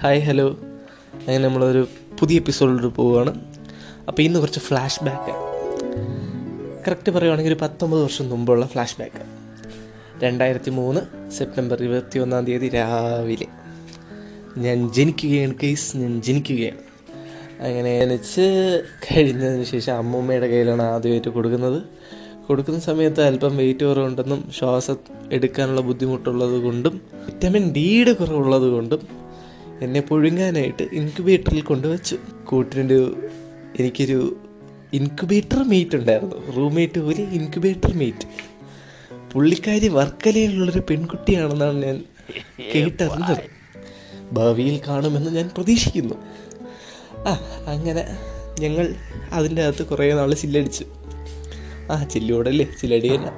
Hi hello, അങ്ങനെ നമ്മളൊരു പുതിയ എപ്പിസോഡിലോട്ട് പോവുകയാണ്. അപ്പോൾ ഇന്ന് കുറച്ച് ഫ്ലാഷ് ബാക്ക്, കറക്റ്റ് പറയുകയാണെങ്കിൽ ഒരു 19 വർഷം മുമ്പുള്ള ഫ്ലാഷ് ബാക്ക്. 2003 സെപ്റ്റംബർ 21 രാവിലെ ഞാൻ ജനിക്കുകയാണ്. അങ്ങനെ ജനിച്ച് കഴിഞ്ഞതിന് ശേഷം അമ്മൂമ്മയുടെ കയ്യിലാണ് ആദ്യമായിട്ട് കൊടുക്കുന്ന സമയത്ത് അല്പം വെയിറ്റ് കുറവുണ്ടെന്നും ശ്വാസം എടുക്കാനുള്ള ബുദ്ധിമുട്ടുള്ളത് കൊണ്ടും വിറ്റമിൻ ഡിയുടെ കുറവുള്ളത് കൊണ്ടും എന്നെ പുഴുങ്ങാനായിട്ട് ഇൻക്യുബേറ്ററിൽ കൊണ്ടുവച്ചു. കൂട്ടിൻ്റെ എനിക്കൊരു ഇൻക്യുബേറ്റർ മീറ്റ് ഉണ്ടായിരുന്നു, റൂംമേറ്റ് പോലെ ഇൻക്യുബേറ്റർ മീറ്റ്. പുള്ളിക്കാരി വർക്കലയിലുള്ളൊരു പെൺകുട്ടിയാണെന്നാണ് ഞാൻ കേട്ടറിഞ്ഞത്. ഭാവിയിൽ കാണുമെന്ന് ഞാൻ പ്രതീക്ഷിക്കുന്നു. അങ്ങനെ ഞങ്ങൾ അതിൻ്റെ അകത്ത് കുറേ നാൾ ചില്ലടിച്ചു. ചില്ലോടല്ലേ, ചില്ലടിയല്ല.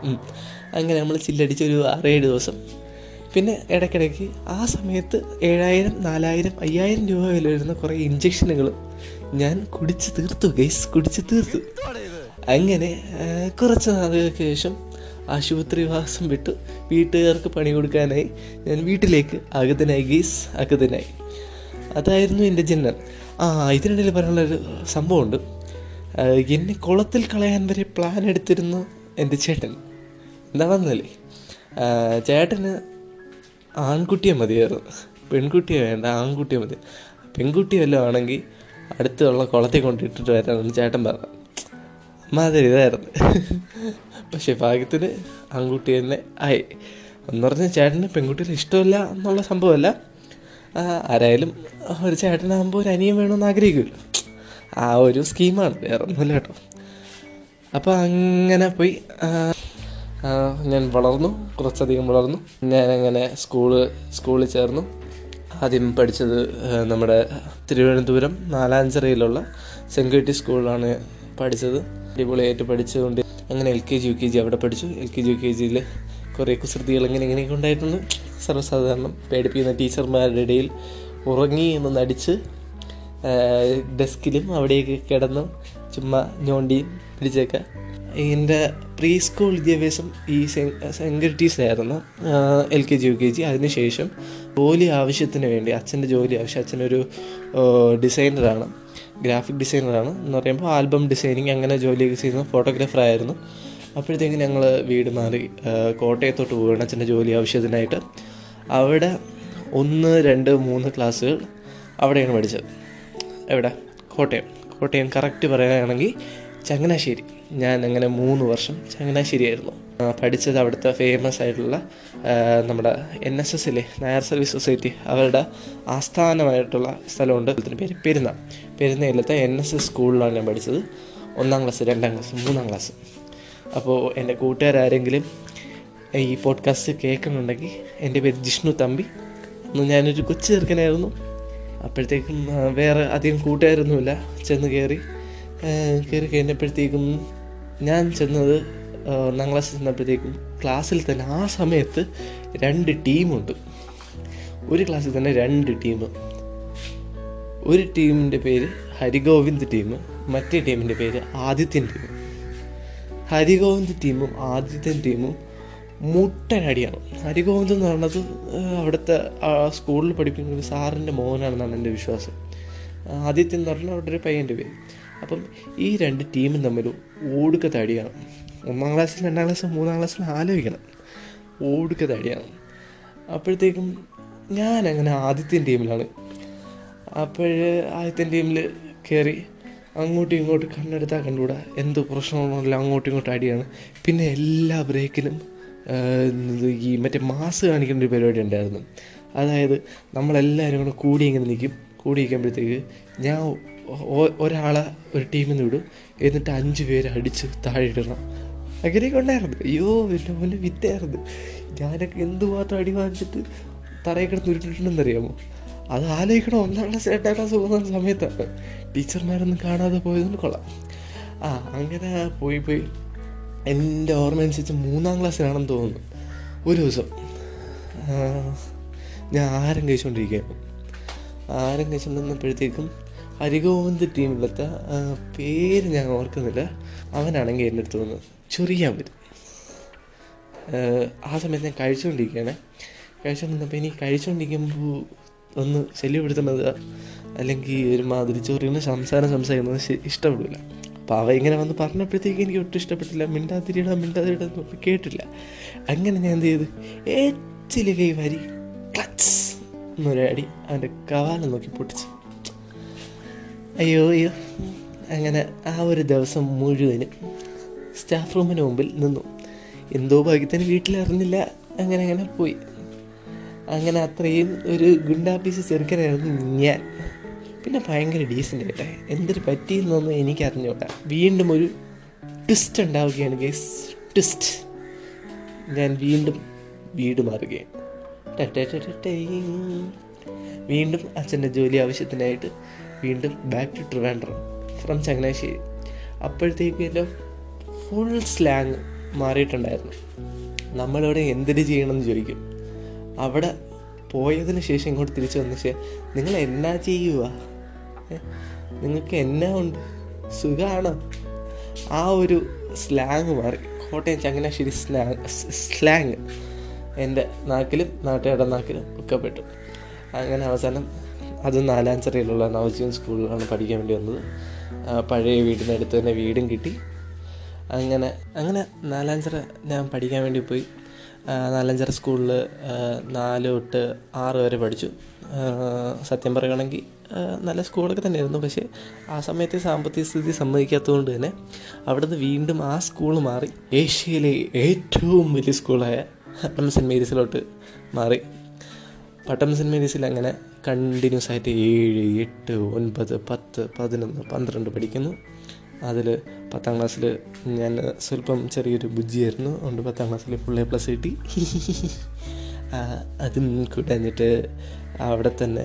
അങ്ങനെ നമ്മൾ ചില്ലടിച്ച് ഒരു 6-7 ദിവസം. പിന്നെ ഇടയ്ക്കിടയ്ക്ക് ആ സമയത്ത് 7,000, 4,000, 5,000 രൂപ വില വരുന്ന കുറേ ഇഞ്ചക്ഷനുകളും ഞാൻ കുടിച്ച് തീർത്തു. അങ്ങനെ കുറച്ച് നാളുകൾക്ക് ശേഷം ആശുപത്രിവാസം വിട്ട് വീട്ടുകാർക്ക് പണി കൊടുക്കാനായി ഞാൻ വീട്ടിലേക്ക് അഗതനായി. അതായിരുന്നു എൻ്റെ ജനനം. ഇതിനിടയിൽ പറയാനുള്ളൊരു സംഭവമുണ്ട്. എന്നെ കുളത്തിൽ കളയാൻ വരെ പ്ലാൻ എടുത്തിരുന്നു എൻ്റെ ചേട്ടൻ. എന്താണെന്നല്ലേ, ചേട്ടന് ആൺകുട്ടിയെ മതിയായിരുന്നു, പെൺകുട്ടിയെ വേണ്ട, ആൺകുട്ടിയെ മതി. പെൺകുട്ടി വല്ലതും ആണെങ്കിൽ അടുത്തുള്ള കുളത്തിൽ കൊണ്ടിട്ടിട്ട് വരാനാണ് ചേട്ടൻ പറഞ്ഞത്. അമ്മാതിരി ഇതായിരുന്നു. പക്ഷേ ഭാഗ്യത്തിന് ആൺകുട്ടി തന്നെ ആയി. എന്ന് പറഞ്ഞാൽ ചേട്ടന് പെൺകുട്ടികൾ ഇഷ്ടമില്ല എന്നുള്ള സംഭവമല്ല. ആരായാലും ഒരു ചേട്ടനാകുമ്പോൾ ഒരു അനിയൻ വേണമെന്ന് ആഗ്രഹിക്കുമല്ലോ. ആ ഒരു സ്കീമാണ്, വേറെ ഒന്നുമില്ല കേട്ടോ. അപ്പോൾ അങ്ങനെ പോയി ഞാൻ വളർന്നു, കുറച്ചധികം വളർന്നു. ഞാനങ്ങനെ സ്കൂളിൽ ചേർന്നു. ആദ്യം പഠിച്ചത് നമ്മുടെ തിരുവനന്തപുരം 4ാഞ്ചിറയിലുള്ള സെൻറ്റ് കിറ്റീസ് സ്കൂളിലാണ് പഠിച്ചത്. അടിപൊളിയായിട്ട് പഠിച്ചതുകൊണ്ട് അങ്ങനെ LKG, UKG അവിടെ പഠിച്ചു. LKG, UKGയിൽ കുറേ കുസൃതികൾ ഇങ്ങനെയൊക്കെ ഉണ്ടായിട്ടുണ്ട്. സർവ്വസാധാരണം. പേടിപ്പിക്കുന്ന ടീച്ചർമാരുടെ ഇടയിൽ ഉറങ്ങി എന്ന് നടിച്ച് ഡെസ്കിലും അവിടെയൊക്കെ കിടന്നും ചുമ്മാ ഞോണ്ടിയും പിടിച്ചേക്കാം. എൻ്റെ പ്രീ സ്കൂൾ വിദ്യാഭ്യാസം ഈ സെൻറ്റ് കിറ്റീസിലായിരുന്നു, LKG, UKG. അതിനുശേഷം ജോലി ആവശ്യത്തിന് വേണ്ടി, അച്ഛൻ്റെ ജോലി ആവശ്യം, അച്ഛനൊരു ഡിസൈനറാണ്, ഗ്രാഫിക് ഡിസൈനറാണ് എന്ന് പറയുമ്പോൾ ആൽബം ഡിസൈനിങ് അങ്ങനെ ജോലിയൊക്കെ ചെയ്യുന്ന ഫോട്ടോഗ്രാഫറായിരുന്നു. അപ്പോഴത്തേക്കും ഞങ്ങൾ വീട് മാറി കോട്ടയത്തോട്ട് പോവുകയാണ് അച്ഛൻ്റെ ജോലി ആവശ്യത്തിനായിട്ട്. അവിടെ 1, 2, 3 ക്ലാസ്സുകൾ അവിടെയാണ് പഠിച്ചത്. എവിടെ? കോട്ടയം. കറക്റ്റ് പറയുകയാണെങ്കിൽ ചങ്ങനാശ്ശേരി. ഞാൻ അങ്ങനെ 3 വർഷം ചങ്ങനാശ്ശേരിയായിരുന്നു പഠിച്ചത്. അവിടുത്തെ ഫേമസ് ആയിട്ടുള്ള നമ്മുടെ NSSലെ നായർ സർവീസ് സൊസൈറ്റി, അവരുടെ ആസ്ഥാനമായിട്ടുള്ള സ്ഥലമുണ്ട്, അതിൻ്റെ പേര് പെരുന്നയിലത്തെ NSS സ്കൂളിലാണ് ഞാൻ പഠിച്ചത്. 1ാം ക്ലാസ്, 2ാം ക്ലാസ്, 3ാം ക്ലാസ്. അപ്പോൾ എൻ്റെ കൂട്ടുകാരെങ്കിലും ഈ പോഡ്കാസ്റ്റ് കേൾക്കുന്നുണ്ടെങ്കിൽ എൻ്റെ പേര് ജിഷ്ണു തമ്പി. അന്ന് ഞാനൊരു കൊച്ചു ചെറുക്കനായിരുന്നു. അപ്പോഴത്തേക്കും വേറെ അധികം കൂട്ടുകാരൊന്നുമില്ല. ചെന്ന് കയറി കഴിഞ്ഞപ്പോഴത്തേക്കും ഞാൻ ചെന്നത് 1ാം ക്ലാസ്സിൽ ചെന്നപ്പോഴത്തേക്കും ക്ലാസ്സിൽ തന്നെ ആ സമയത്ത് 2 ടീമുണ്ട്. ഒരു ക്ലാസ്സിൽ തന്നെ 2 ടീം. ഒരു ടീമിൻ്റെ പേര് ഹരിഗോവിന്ദ് ടീം, മറ്റേ ടീമിൻ്റെ പേര് ആദിത്യൻ ടീം. ഹരിഗോവിന്ദ് ടീമും ആദിത്യൻ ടീമും മുട്ടനടിയാണ്. ഹരിഗോവിന്ദ് എന്ന് പറഞ്ഞത് അവിടുത്തെ സ്കൂളിൽ പഠിപ്പിക്കുന്ന ഒരു സാറിൻ്റെ മോനാണെന്നാണ് എൻ്റെ വിശ്വാസം. ആദിത്യൻ എന്ന് പറഞ്ഞാൽ അവിടെ ഒരു പയ്യൻ്റെ പേര്. അപ്പം ഈ 2 ടീമും തമ്മിൽ ഓടുക്കത്തെ അടിയാണ്. 1ാം ക്ലാസ്സിൽ, 2ാം ക്ലാസ്സിൽ, 3ാം ക്ലാസ്സിൽ ആലോചിക്കണം, ഓടുക്കത്തെ അടിയാണ്. അപ്പോഴത്തേക്കും ഞാനങ്ങനെ ആദിത്യൻ ടീമിലാണ്. ആദിത്യൻ ടീമിൽ കയറി അങ്ങോട്ടും ഇങ്ങോട്ടും കണ്ണെടുത്താൽ കണ്ടുകൂടാ, എന്ത് പ്രശ്നമുള്ള അങ്ങോട്ടും ഇങ്ങോട്ടും അടിയാണ്. പിന്നെ എല്ലാ ബ്രേക്കിലും ഈ മറ്റേ മാസ് കാണിക്കേണ്ട ഒരു പരിപാടി ഉണ്ടായിരുന്നു. അതായത് നമ്മളെല്ലാവരും കൂടെ കൂടി ഇങ്ങനെ നിൽക്കും. കൂടി നിൽക്കുമ്പോഴത്തേക്ക് ഞാൻ ഒരാളെ ഒരു ടീമിൽ നിന്ന് വിടും, എന്നിട്ട് 5 പേര് അടിച്ച് താഴെ ഇടണം. അങ്ങനെയൊക്കെ ഉണ്ടായിരുന്നു. അയ്യോ, എൻ്റെ മുന്നിൽ വിറ്റായിരുന്നു. ഞാനൊക്കെ എന്തുമാത്രം അടി വാങ്ങിച്ചിട്ട് തറയിൽ കിടന്ന് ഉരുട്ടിട്ടുണ്ടെന്നറിയാമോ? അത് ആലോചിക്കണം. 1ാം ക്ലാസ്, 2ാം ക്ലാസ്, 3ാം സമയത്താണ്. ടീച്ചർമാരൊന്നും കാണാതെ പോയതൊന്നും കൊള്ളാം. അങ്ങനെ പോയി എൻ്റെ ഓർമ്മ അനുസരിച്ച് 3ാം ക്ലാസ്സിലാണെന്ന് തോന്നുന്നു. ഒരു ദിവസം ഞാൻ ആഹാരം കഴിച്ചുകൊണ്ടിരുന്നപ്പോഴത്തേക്കും ഹരിഗോവിന്ദ് ടീമിലത്തെ പേര് ഞാൻ ഓർക്കുന്നില്ല, അവനാണെങ്കിൽ എൻ്റെ അടുത്ത് വന്ന് ചൊറിയാൻ പറ്റും. ആ സമയത്ത് ഞാൻ കഴിച്ചുകൊണ്ടിരിക്കുകയാണ്. കഴിച്ചുകൊണ്ടിരുന്നപ്പോൾ ഒന്ന് ശല്യപ്പെടുത്തുന്നത് അല്ലെങ്കിൽ ഒരുമാതിരി ചോറിയുള്ള സംസാരിക്കുന്നത് ഇഷ്ടപ്പെടില്ല. അപ്പോൾ അവ ഇങ്ങനെ വന്ന് പറഞ്ഞപ്പോഴത്തേക്ക് എനിക്ക് ഒട്ടും ഇഷ്ടപ്പെട്ടില്ല. മിണ്ടാതിരിടാന്ന് പറഞ്ഞ് കേട്ടില്ല. അങ്ങനെ ഞാൻ എന്ത് ചെയ്ത് ഏച്ചിലെ കൈ വരി ക്ലച്ച് എന്നൊരടി അവൻ്റെ കവാലം നോക്കി പൊട്ടിച്ച്. അയ്യോ അയ്യോ. അങ്ങനെ ആ ഒരു ദിവസം മുഴുവനും സ്റ്റാഫ് റൂമിന് മുമ്പിൽ നിന്നു. എന്തോ ഭാഗ്യത്തിന് വീട്ടിലറിഞ്ഞില്ല. അങ്ങനെ അങ്ങനെ പോയി. അങ്ങനെ അത്രയും ഒരു ഗുണ്ടാപ്പീസ് ചെറുക്കനായിരുന്നു ഞാൻ. പിന്നെ ഭയങ്കര ഡീസൻ്റ് ആയിട്ടെ. എന്തൊരു പറ്റിയെന്നൊന്നും എനിക്കറിഞ്ഞോട്ടെ. വീണ്ടും ഒരു ട്വിസ്റ്റ് ഉണ്ടാവുകയാണ് ഗൈസ്, ട്വിസ്റ്റ്. ഞാൻ വീണ്ടും വീട് മാറുകയാണ്. വീണ്ടും അച്ഛൻ്റെ ജോലി ആവശ്യത്തിനായിട്ട് വീണ്ടും back to Trivandrum from Changanassery. അപ്പോഴത്തേക്കും എൻ്റെ ഫുൾ സ്ലാങ് മാറിയിട്ടുണ്ടായിരുന്നു. നമ്മളിവിടെ എന്തിന് ചെയ്യണമെന്ന് ചോദിക്കും. അവിടെ പോയതിന് ശേഷം ഇങ്ങോട്ട് തിരിച്ചു വന്ന ശേഷം നിങ്ങൾ എന്നാ ചെയ്യുക, നിങ്ങൾക്ക് എന്നാ ഉണ്ട്, സുഖമാണോ, ആ ഒരു സ്ലാങ് മാറി. കോട്ടയം ചങ്ങനാശ്ശേരി സ്ലാങ് എൻ്റെ നാക്കിലും നാട്ടുകാരുടെ നാക്കിലും ഒക്കെ പെട്ടു. അങ്ങനെ അവസാനം അതും 4ാം ചെറിയിലുള്ള നവജീവൻ സ്കൂളിലാണ് പഠിക്കാൻ വേണ്ടി വന്നത്. പഴയ വീടിനടുത്ത് തന്നെ വീടും കിട്ടി. അങ്ങനെ 4ാം ചെറ ഞാൻ പഠിക്കാൻ വേണ്ടി പോയി. 4ാം ചെറ സ്കൂളിൽ 4 തൊട്ട് 6 വരെ പഠിച്ചു. സത്യം പറയുകയാണെങ്കിൽ നല്ല സ്കൂളൊക്കെ തന്നെയായിരുന്നു. പക്ഷേ ആ സമയത്തെ സാമ്പത്തിക സ്ഥിതി സമ്മതിക്കാത്തത് കൊണ്ട് തന്നെ അവിടുന്ന് വീണ്ടും ആ സ്കൂൾ മാറി ഏഷ്യയിലെ ഏറ്റവും വലിയ സ്കൂളായ പട്ടം സെൻറ്റ് മേരീസിലോട്ട് മാറി. പട്ടം സെൻറ്റ് മേരീസിൽ അങ്ങനെ കണ്ടിന്യൂസ് ആയിട്ട് 7, 8, 9, 10, 11, 12 പഠിക്കുന്നു. അതിൽ 10ാം ക്ലാസ്സിൽ ഞാൻ സ്വല്പം ചെറിയൊരു ബുദ്ധിയായിരുന്നു. അതുകൊണ്ട് 10ാം ക്ലാസ്സിൽ ഫുൾ A+ കിട്ടി. അതും കൂട്ടഞ്ഞിട്ട് അവിടെ തന്നെ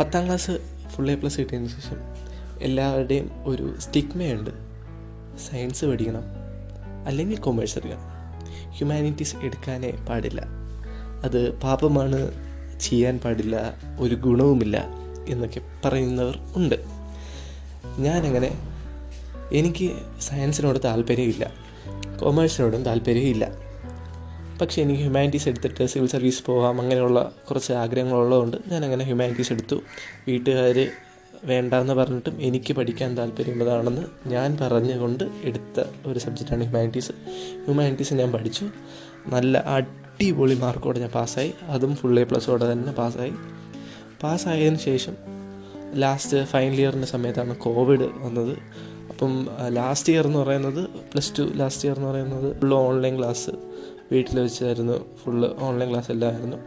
10ാം ക്ലാസ് ഫുൾ A+ കിട്ടിയതിന് ശേഷം എല്ലാവരുടെയും ഒരു സ്റ്റിഗ്മയുണ്ട്, സയൻസ് പഠിക്കണം അല്ലെങ്കിൽ കൊമേഴ്സ് എടുക്കണം, ഹ്യൂമാനിറ്റീസ് എടുക്കാനേ പാടില്ല, അത് പാപമാണ്, ചെയ്യാൻ പാടില്ല, ഒരു ഗുണവുമില്ല എന്നൊക്കെ പറയുന്നവർ ഉണ്ട്. ഞാനങ്ങനെ എനിക്ക് സയൻസിനോട് താല്പര്യമില്ല, കൊമേഴ്സിനോടും താല്പര്യമില്ല. പക്ഷേ എനിക്ക് ഹ്യൂമാനിറ്റീസ് എടുത്തിട്ട് സിവിൽ സർവീസ് പോകാം അങ്ങനെയുള്ള കുറച്ച് ആഗ്രഹങ്ങളുള്ളതുകൊണ്ട് ഞാനങ്ങനെ ഹ്യൂമാനിറ്റീസ് എടുത്തു. വീട്ടുകാർ വേണ്ടാന്ന് പറഞ്ഞിട്ടും എനിക്ക് പഠിക്കാൻ താല്പര്യമുള്ളതാണെന്ന് ഞാൻ പറഞ്ഞുകൊണ്ട് എടുത്ത ഒരു സബ്ജക്റ്റാണ് ഹ്യൂമാനിറ്റീസ്. ഹ്യൂമാനിറ്റീസ് ഞാൻ പഠിച്ചു. നല്ല അടിപൊളി മാർക്കോടെ ഞാൻ പാസ്സായി. അതും ഫുൾ A+ഓടെ തന്നെ പാസ്സായി. പാസ്സായതിന് ശേഷം ലാസ്റ്റ് ഫൈനൽ ഇയറിൻ്റെ സമയത്താണ് കോവിഡ് വന്നത്. അപ്പം ലാസ്റ്റ് ഇയർ എന്ന് പറയുന്നത് +2 ലാസ്റ്റ് ഇയർ എന്ന് പറയുന്നത് ഫുള്ള് ഓൺലൈൻ ക്ലാസ്, വീട്ടിൽ വെച്ചായിരുന്നു ഫുള്ള് ഓൺലൈൻ ക്ലാസ് എല്ലാം ആയിരുന്നു.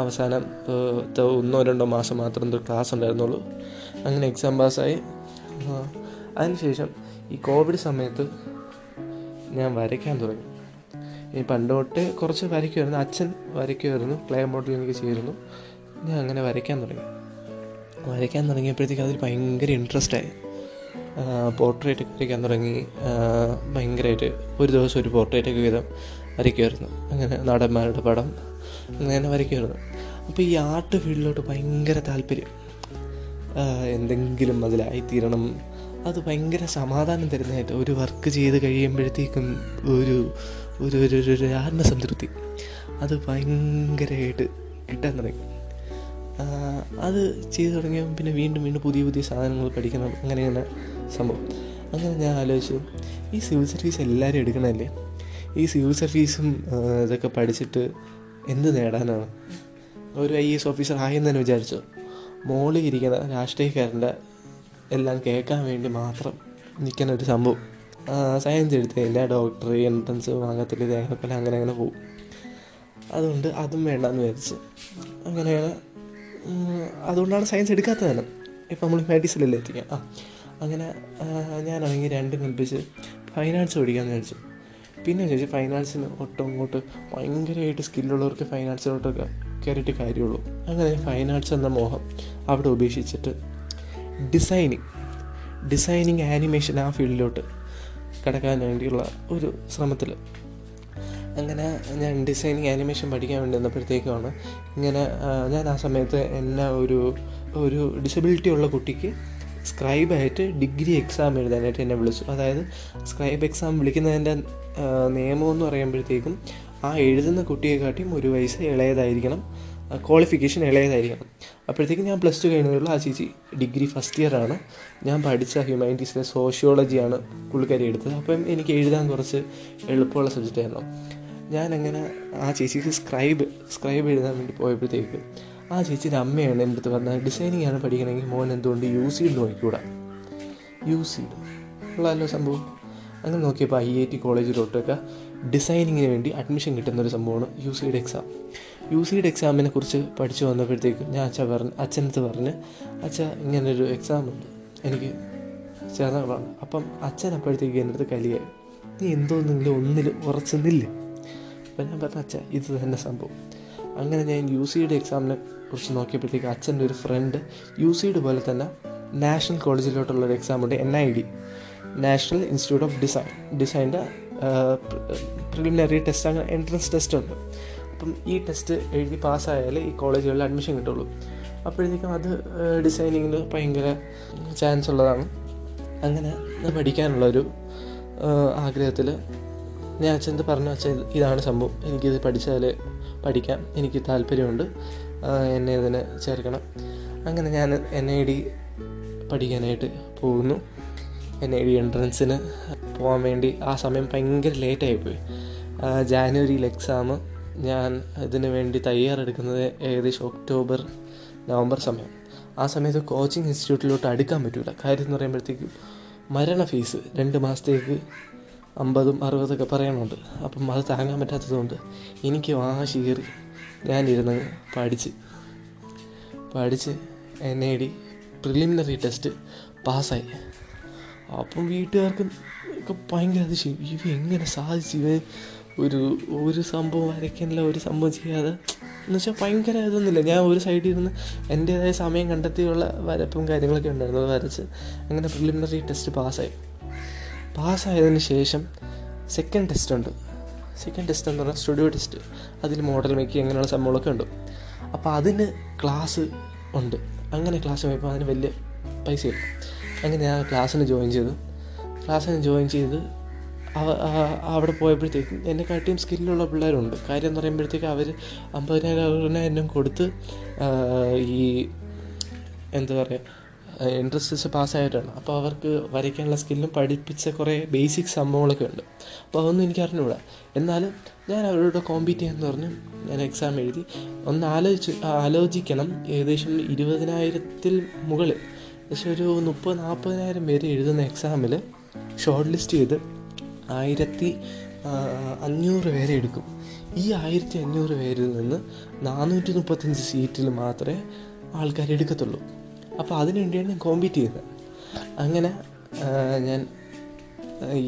അവസാനം 1-2 മാസം മാത്രം എന്തോ ക്ലാസ് ഉണ്ടായിരുന്നുള്ളൂ. അങ്ങനെ എക്സാം പാസ്സായി. അതിനുശേഷം ഈ കോവിഡ് സമയത്ത് ഞാൻ വരയ്ക്കാൻ തുടങ്ങി. ഈ പണ്ട് തൊട്ടേ കുറച്ച് വരയ്ക്കുമായിരുന്നു, അച്ഛൻ വരയ്ക്കുമായിരുന്നു, ക്ലേ മോഡൽ എനിക്ക് ചെയ്തിരുന്നു. ഞാൻ അങ്ങനെ വരയ്ക്കാൻ തുടങ്ങിയപ്പോഴത്തേക്ക് അതിൽ ഭയങ്കര ഇൻട്രസ്റ്റായി. പോർട്രേറ്റ് വരയ്ക്കാൻ തുടങ്ങി ഭയങ്കരമായിട്ട്. ഒരു ദിവസം ഒരു പോർട്രേറ്റൊക്കെ വീതം വരയ്ക്കുമായിരുന്നു. അങ്ങനെ നടന്മാരുടെ പടം അങ്ങനെ വരയ്ക്കുമായിരുന്നു. അപ്പോൾ ഈ ആർട്ട് ഫീൽഡിലോട്ട് ഭയങ്കര താല്പര്യം, എന്തെങ്കിലും അതിലായിത്തീരണം, അത് ഭയങ്കര സമാധാനം തരുന്നതായിട്ട് ഒരു വർക്ക് ചെയ്ത് കഴിയുമ്പോഴത്തേക്കും ഒരു ആത്മസംതൃപ്തി അത് ഭയങ്കരമായിട്ട് കിട്ടാൻ തുടങ്ങി. അത് ചെയ്തു തുടങ്ങിയപ്പോൾ പിന്നെ വീണ്ടും വീണ്ടും പുതിയ സാധനങ്ങൾ പഠിക്കണം. അങ്ങനെ സംഭവം. അങ്ങനെ ഞാൻ ആലോചിച്ചു, ഈ സിവിൽ സർവീസ് എല്ലാവരും എടുക്കണമല്ലേ, ഈ സിവിൽ സർവീസും ഇതൊക്കെ പഠിച്ചിട്ട് എന്ത് നേടാനാണ്, ഒരു IAS ഓഫീസർ ആയെന്ന് തന്നെ വിചാരിച്ചു. മോളിൽ ഇരിക്കുന്ന രാഷ്ട്രീയക്കാരൻ്റെ എല്ലാം കേൾക്കാൻ വേണ്ടി മാത്രം നിൽക്കുന്ന ഒരു സംഭവം. സയൻസ് എടുത്തതിൻ്റെ ഡോക്ടർ എൻട്രൻസ് വാങ്ങത്തില്ല, ഇതേപോലെ അങ്ങനെ പോകും. അതുകൊണ്ട് അതും വേണ്ടാന്ന് വിചാരിച്ച് അങ്ങനെയാണ്. അതുകൊണ്ടാണ് സയൻസ് എടുക്കാത്തത് തന്നെ. ഇപ്പം നമ്മൾ ഹ്യൂമാനിറ്റീസിലല്ലേ എത്തിക്കാം. അങ്ങനെ ഞാനാണെങ്കിൽ രണ്ടും കൽപ്പിച്ച് ഫൈൻ ആർട്സ് പഠിക്കാമെന്ന് വിചാരിച്ചു. പിന്നെ ചോദിച്ചാൽ ഫൈൻ ആർട്സിന് ഒട്ടും ഇങ്ങോട്ട് ഭയങ്കരമായിട്ട് സ്കില്ലുള്ളവർക്ക് ഫൈൻ ആർട്സിലോട്ടൊക്കെ കയറിയിട്ട് കാര്യമുള്ളൂ. അങ്ങനെ ഫൈൻ ആർട്സ് എന്ന മോഹം അവിടെ ഉപേക്ഷിച്ചിട്ട് ഡിസൈനിങ് ആനിമേഷൻ ആ ഫീൽഡിലോട്ട് കടക്കാൻ വേണ്ടിയുള്ള ഒരു ശ്രമത്തിൽ അങ്ങനെ ഞാൻ ഡിസൈനിങ് ആനിമേഷൻ പഠിക്കാൻ വേണ്ടി വന്നപ്പോഴത്തേക്കുമാണ് ഇങ്ങനെ ഞാൻ ആ സമയത്ത് എന്നെ ഒരു ഡിസബിലിറ്റി ഉള്ള കുട്ടിക്ക് സ്ക്രൈബായിട്ട് ഡിഗ്രി എക്സാം എഴുതാനായിട്ട് എന്നെ വിളിച്ചു. അതായത് സ്ക്രൈബ് എക്സാം വിളിക്കുന്നതിൻ്റെ നിയമം എന്ന് പറയുമ്പോഴത്തേക്കും ആ എഴുതുന്ന കുട്ടിയെക്കാട്ടിയും 1 വയസ്സ് ഇളയതായിരിക്കണം ക്വാളിഫിക്കേഷൻ ഇളയതായിരിക്കണം. അപ്പോഴത്തേക്കും ഞാൻ പ്ലസ് ടു കഴിഞ്ഞുള്ള ആ ചേച്ചി ഡിഗ്രി ഫസ്റ്റ് ഇയറാണ്. ഞാൻ പഠിച്ച ഹ്യൂമാനിറ്റീസിലെ സോഷ്യോളജിയാണ് പുള്ളിക്കാരി എടുത്തത്. അപ്പം എനിക്ക് എഴുതാൻ കുറച്ച് എളുപ്പമുള്ള സബ്ജക്റ്റായിരുന്നു. ഞാനങ്ങനെ ആ ചേച്ചിക്ക് സ്ക്രൈബ് എഴുതാൻ വേണ്ടി പോയപ്പോഴത്തേക്ക് ആ ചേച്ചിയുടെ അമ്മയാണ് എൻ്റെ അടുത്ത് പറഞ്ഞത്, ഡിസൈനിങ് ആണ് പഠിക്കണമെങ്കിൽ മോൻ എന്തുകൊണ്ട് UCD നോക്കിക്കൂടാ. UCD ഉള്ളതല്ലോ സംഭവം. അങ്ങനെ നോക്കിയപ്പോൾ IIT കോളേജിലോട്ടൊക്കെ ഡിസൈനിങ്ങിന് വേണ്ടി അഡ്മിഷൻ കിട്ടുന്നൊരു സംഭവമാണ് UCD എക്സാം. UCD എക്സാമിനെ കുറിച്ച് പഠിച്ചു വന്നപ്പോഴത്തേക്കും ഞാൻ അച്ഛനടുത്ത് പറഞ്ഞ് അച്ഛ ഇങ്ങനൊരു എക്സാമുണ്ട് എനിക്ക് ചേർന്നതാണ്. അപ്പം അച്ഛൻ അപ്പോഴത്തേക്ക് എൻ്റെ അടുത്ത് കളിയായി, നീ എന്തോന്നില്ല ഒന്നിൽ ഉറച്ചെന്നില്ല. അപ്പം ഞാൻ പറഞ്ഞ അച്ഛ ഇത് തന്നെ സംഭവം. അങ്ങനെ ഞാൻ UCD എക്സാമിനെ കുറിച്ച് നോക്കിയപ്പോഴത്തേക്ക് അച്ഛൻ്റെ ഒരു ഫ്രണ്ട് UCD പോലെ തന്നെ നാഷണൽ കോളേജിലോട്ടുള്ളൊരു എക്സാമുണ്ട്, NID, national institute of design. ഡിസൈൻ്റെ പ്രിലിമിനറി ടെസ്റ്റ്, അങ്ങനെ എൻട്രൻസ് ടെസ്റ്റ് ഉണ്ട്. അപ്പം ഈ ടെസ്റ്റ് എഴുതി പാസ്സായാലേ ഈ കോളേജുകളിൽ അഡ്മിഷൻ കിട്ടുള്ളൂ. അപ്പോഴത്തേക്കും അത് ഡിസൈനിങ്ങിന് ഭയങ്കര ചാൻസ് ഉള്ളതാണ്. അങ്ങനെ ഞാൻ പഠിക്കാനുള്ളൊരു ആഗ്രഹത്തിൽ ഞാൻ അച്ഛൻ്റെ പറഞ്ഞു, അച്ഛൻ ഇതാണ് സംഭവം, എനിക്കിത് പഠിക്കാൻ എനിക്ക് താല്പര്യമുണ്ട്, എന്നെ ഇതിനെ ചേർക്കണം. അങ്ങനെ ഞാൻ NID പഠിക്കാനായിട്ട് പോകുന്നു. NID എൻട്രൻസിന് പോകാൻ വേണ്ടി ആ സമയം ഭയങ്കര ലേറ്റായിപ്പോയി. ജാനുവരിയിൽ എക്സാം, ഞാൻ ഇതിന് വേണ്ടി തയ്യാറെടുക്കുന്നത് ഏകദേശം ഒക്ടോബർ-നവംബർ സമയം. ആ സമയത്ത് കോച്ചിങ് ഇൻസ്റ്റിറ്റ്യൂട്ടിലോട്ട് അടുക്കാൻ പറ്റില്ല. കാര്യം എന്ന് പറയുമ്പോഴത്തേക്കും മരണ ഫീസ് 2 മാസത്തേക്ക് 50-60 പറയണുണ്ട്. അപ്പം അത് താങ്ങാൻ പറ്റാത്തതുകൊണ്ട് എനിക്ക് വാശി കയറി ഞാനിരുന്ന് പഠിച്ച് NID പ്രിലിമിനറി ടെസ്റ്റ് പാസ്സായി. അപ്പം വീട്ടുകാർക്കും ഒക്കെ ഭയങ്കര അതിശയം, ഇവ എങ്ങനെ സാധിച്ചു, ഇവ ഒരു സംഭവം വരയ്ക്കാനില്ല, ഒരു സംഭവം ചെയ്യാതെ എന്ന് വെച്ചാൽ ഭയങ്കര ഇതൊന്നുമില്ല. ഞാൻ ഒരു സൈഡിൽ ഇരുന്ന് എൻ്റേതായ സമയം കണ്ടെത്തിയുള്ള വരപ്പും കാര്യങ്ങളൊക്കെ ഉണ്ടായിരുന്നു. അത് വരച്ച് അങ്ങനെ പ്രിലിമിനറി ടെസ്റ്റ് പാസ്സായതിന് ശേഷം സെക്കൻഡ് ടെസ്റ്റ് ഉണ്ട്. സെക്കൻഡ് ടെസ്റ്റ് എന്ന് പറഞ്ഞാൽ സ്റ്റുഡിയോ ടെസ്റ്റ്. അതിൽ മോഡൽ മേക്കിങ് അങ്ങനെയുള്ള സംഭവങ്ങളൊക്കെ ഉണ്ട്. അപ്പോൾ അതിന് ക്ലാസ് ഉണ്ട്. അങ്ങനെ ക്ലാസ് പോയപ്പോൾ അതിന് വലിയ പൈസയില്ല. അങ്ങനെ ഞാൻ ക്ലാസ്സിന് ജോയിൻ ചെയ്ത് അവിടെ പോയപ്പോഴത്തേക്കും എന്നെക്കാട്ടിയും സ്കില്ലുള്ള പിള്ളേരുണ്ട്. കാര്യം എന്ന് പറയുമ്പോഴത്തേക്ക് അവർ 50,000-60,000 കൊടുത്ത് ഈ എന്താ പറയുക എൻട്രൻസ് ടെസ്റ്റ് പാസ്സായിട്ടാണ്. അപ്പോൾ അവർക്ക് വരയ്ക്കാനുള്ള സ്കില്ലും പഠിപ്പിച്ച കുറേ ബേസിക് സംഭവങ്ങളൊക്കെ ഉണ്ട്. അപ്പോൾ അതൊന്നും എനിക്ക് അറിഞ്ഞുകൂടാ. എന്നാലും ഞാൻ അവരോട് കോമ്പീറ്റ് ചെയ്യാമെന്ന് പറഞ്ഞ് ഞാൻ എക്സാം എഴുതി. ഒന്ന് ആലോചിക്കണം, ഏകദേശം 20,000 മുകളിൽ, പക്ഷേ ഒരു 30,000-40,000 പേര് എഴുതുന്ന എക്സാമിൽ ഷോർട്ട് ലിസ്റ്റ് ചെയ്ത് 1,500 പേരെ എടുക്കും. ഈ 1,500 പേരിൽ നിന്ന് 435 സീറ്റിൽ മാത്രമേ ആൾക്കാർ എടുക്കത്തുള്ളൂ. അപ്പോൾ അതിനു വേണ്ടിയാണ് ഞാൻ കോമ്പീറ്റ് ചെയ്തത്. അങ്ങനെ ഞാൻ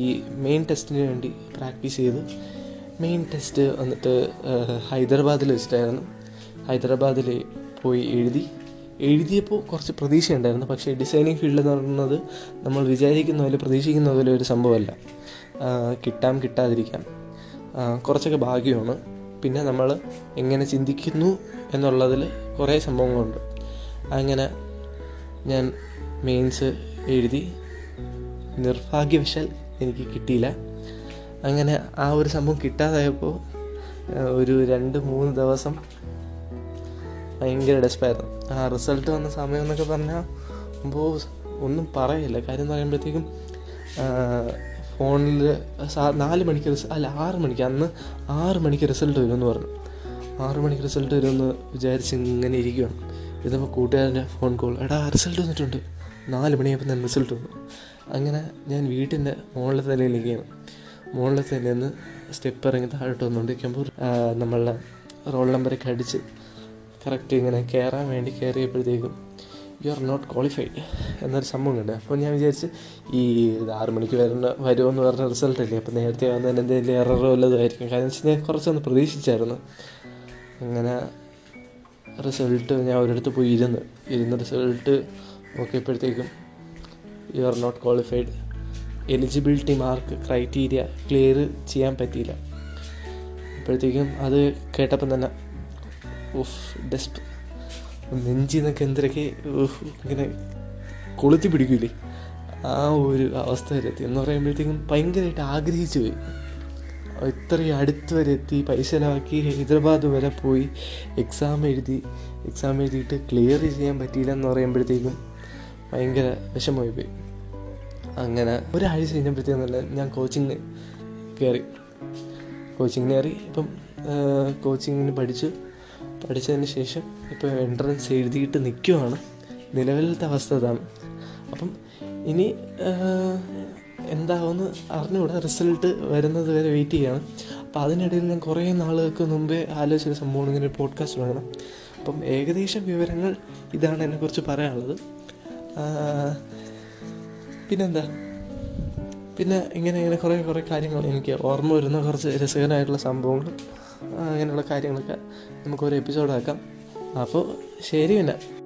ഈ മെയിൻ ടെസ്റ്റിന് വേണ്ടി പ്രാക്ടീസ് ചെയ്തു. മെയിൻ ടെസ്റ്റ് വന്നിട്ട് ഹൈദരാബാദിൽ വെച്ചിട്ടായിരുന്നു. ഹൈദരാബാദിൽ പോയി എഴുതിയപ്പോൾ കുറച്ച് പ്രതീക്ഷയുണ്ടായിരുന്നു. പക്ഷേ ഡിസൈനിങ് ഫീൽഡ് എന്ന് പറയുന്നത് നമ്മൾ വിചാരിക്കുന്ന പോലെ പ്രതീക്ഷിക്കുന്ന പോലെ ഒരു സംഭവമല്ല. കിട്ടാം കിട്ടാതിരിക്കാം, കുറച്ചൊക്കെ ഭാഗ്യമാണ്. പിന്നെ നമ്മൾ എങ്ങനെ ചിന്തിക്കുന്നു എന്നുള്ളതിൽ കുറേ സംഭവങ്ങളുണ്ട്. അങ്ങനെ ഞാൻ മെയിൻസ് എഴുതി. നിർഭാഗ്യവശാൽ എനിക്ക് കിട്ടിയില്ല. അങ്ങനെ ആ ഒരു സംഭവം കിട്ടാതായപ്പോൾ ഒരു 2-3 ദിവസം ഭയങ്കര ഡെസ്പായിരുന്നു. ആ റിസൾട്ട് വന്ന സമയം എന്നൊക്കെ പറഞ്ഞാൽ ഒന്നും പറയില്ല. കാര്യം എന്ന് പറയുമ്പോഴത്തേക്കും ഫോണിൽ 6 മണിക്ക് റിസൾട്ട് വരുമെന്ന് പറഞ്ഞു. 6 മണിക്ക് റിസൾട്ട് വരുമെന്ന് വിചാരിച്ച് ഇങ്ങനെ ഇരിക്കുകയാണ്. ഇതിപ്പോൾ കൂട്ടുകാരൻ്റെ ഫോൺ കോൾ, എടാ റിസൾട്ട് വന്നിട്ടുണ്ട്, 4 മണിയായപ്പോൾ തന്നെ റിസൾട്ട് വന്നു. അങ്ങനെ ഞാൻ വീട്ടിൻ്റെ മുകളിലത്തെ നിലയിലേക്കാണ്. മുകളിലത്തെ നിലയിൽ നിന്ന് സ്റ്റെപ്പ് ഇറങ്ങി താഴോട്ട് വന്നുകൊണ്ടിരിക്കുമ്പോൾ നമ്മളുടെ റോൾ നമ്പറൊക്കെ അടിച്ച് കറക്റ്റ് ഇങ്ങനെ കയറാൻ വേണ്ടി കയറിയപ്പോഴത്തേക്കും യു ആർ നോട്ട് ക്വാളിഫൈഡ് എന്നൊരു സംഭവം കണ്ടു. അപ്പോൾ ഞാൻ വിചാരിച്ച് ഈ 6 മണിക്ക് വരുമെന്ന് പറഞ്ഞ റിസൾട്ടല്ലേ, അപ്പോൾ നേരത്തെ വന്നതിന് എന്തെങ്കിലും എററോ വല്ലതുമായിരിക്കും. കാരണം എന്ന് വെച്ച് കഴിഞ്ഞാൽ കുറച്ചൊന്ന് പ്രതീക്ഷിച്ചായിരുന്നു. അങ്ങനെ റിസൾട്ട് ഞാൻ ഒരിടത്ത് പോയി ഇരുന്ന് റിസൾട്ട് നോക്കിയപ്പോഴത്തേക്കും you are not qualified, eligibility mark criteria clear ചെയ്യാൻ പറ്റിയില്ല. അപ്പോഴത്തേക്കും അത് കേട്ടപ്പം തന്നെ നെഞ്ചിന്നൊക്കെ എന്തൊക്കെ ഇങ്ങനെ കൊളുത്തി പിടിക്കൂലേ, ആ ഒരു അവസ്ഥയിലെത്തി. എന്ന് പറയുമ്പോഴത്തേക്കും ഭയങ്കരമായിട്ട് ആഗ്രഹിച്ചു പോയി. ഇത്രയും അടുത്ത് വരെ എത്തി, പൈസ ചിലവാക്കി ഹൈദരാബാദ് വരെ പോയി എക്സാം എഴുതിയിട്ട് ക്ലിയർ ചെയ്യാൻ പറ്റിയില്ലെന്ന് പറയുമ്പോഴത്തേക്കും ഭയങ്കര വിഷമമായി പോയി. അങ്ങനെ ഒരാഴ്ച കഴിഞ്ഞപ്പോഴത്തേക്കുമല്ല ഞാൻ കോച്ചിങ്ങിന് കയറി. ഇപ്പം കോച്ചിങ്ങിന് പഠിച്ചതിന് ശേഷം ഇപ്പോൾ എൻട്രൻസ് എഴുതിയിട്ട് നിൽക്കുകയാണ്. നിലവിലത്തെ അവസ്ഥ ഇതാണ്. അപ്പം ഇനി എന്താവുമെന്ന് അറിഞ്ഞുകൂടെ, റിസൾട്ട് വരുന്നത് വരെ വെയിറ്റ് ചെയ്യണം. അപ്പോൾ അതിനിടയിൽ ഞാൻ കുറേ നാളുകൾക്ക് മുമ്പേ ആലോചിച്ച സംഭവം ഇങ്ങനെ ഒരു പോഡ്കാസ്റ്റ് വേണം. അപ്പം ഏകദേശം വിവരങ്ങൾ ഇതാണ് എന്നെക്കുറിച്ച് പറയാനുള്ളത്. പിന്നെ ഇങ്ങനെ കുറേ കാര്യങ്ങൾ എനിക്ക് ഓർമ്മ വരുന്ന കുറച്ച് രസകരമായിട്ടുള്ള സംഭവങ്ങൾ, അങ്ങനെയുള്ള കാര്യങ്ങളൊക്കെ നമുക്കൊരു എപ്പിസോഡാക്കാം. അപ്പോൾ ശരി, പിന്നെ.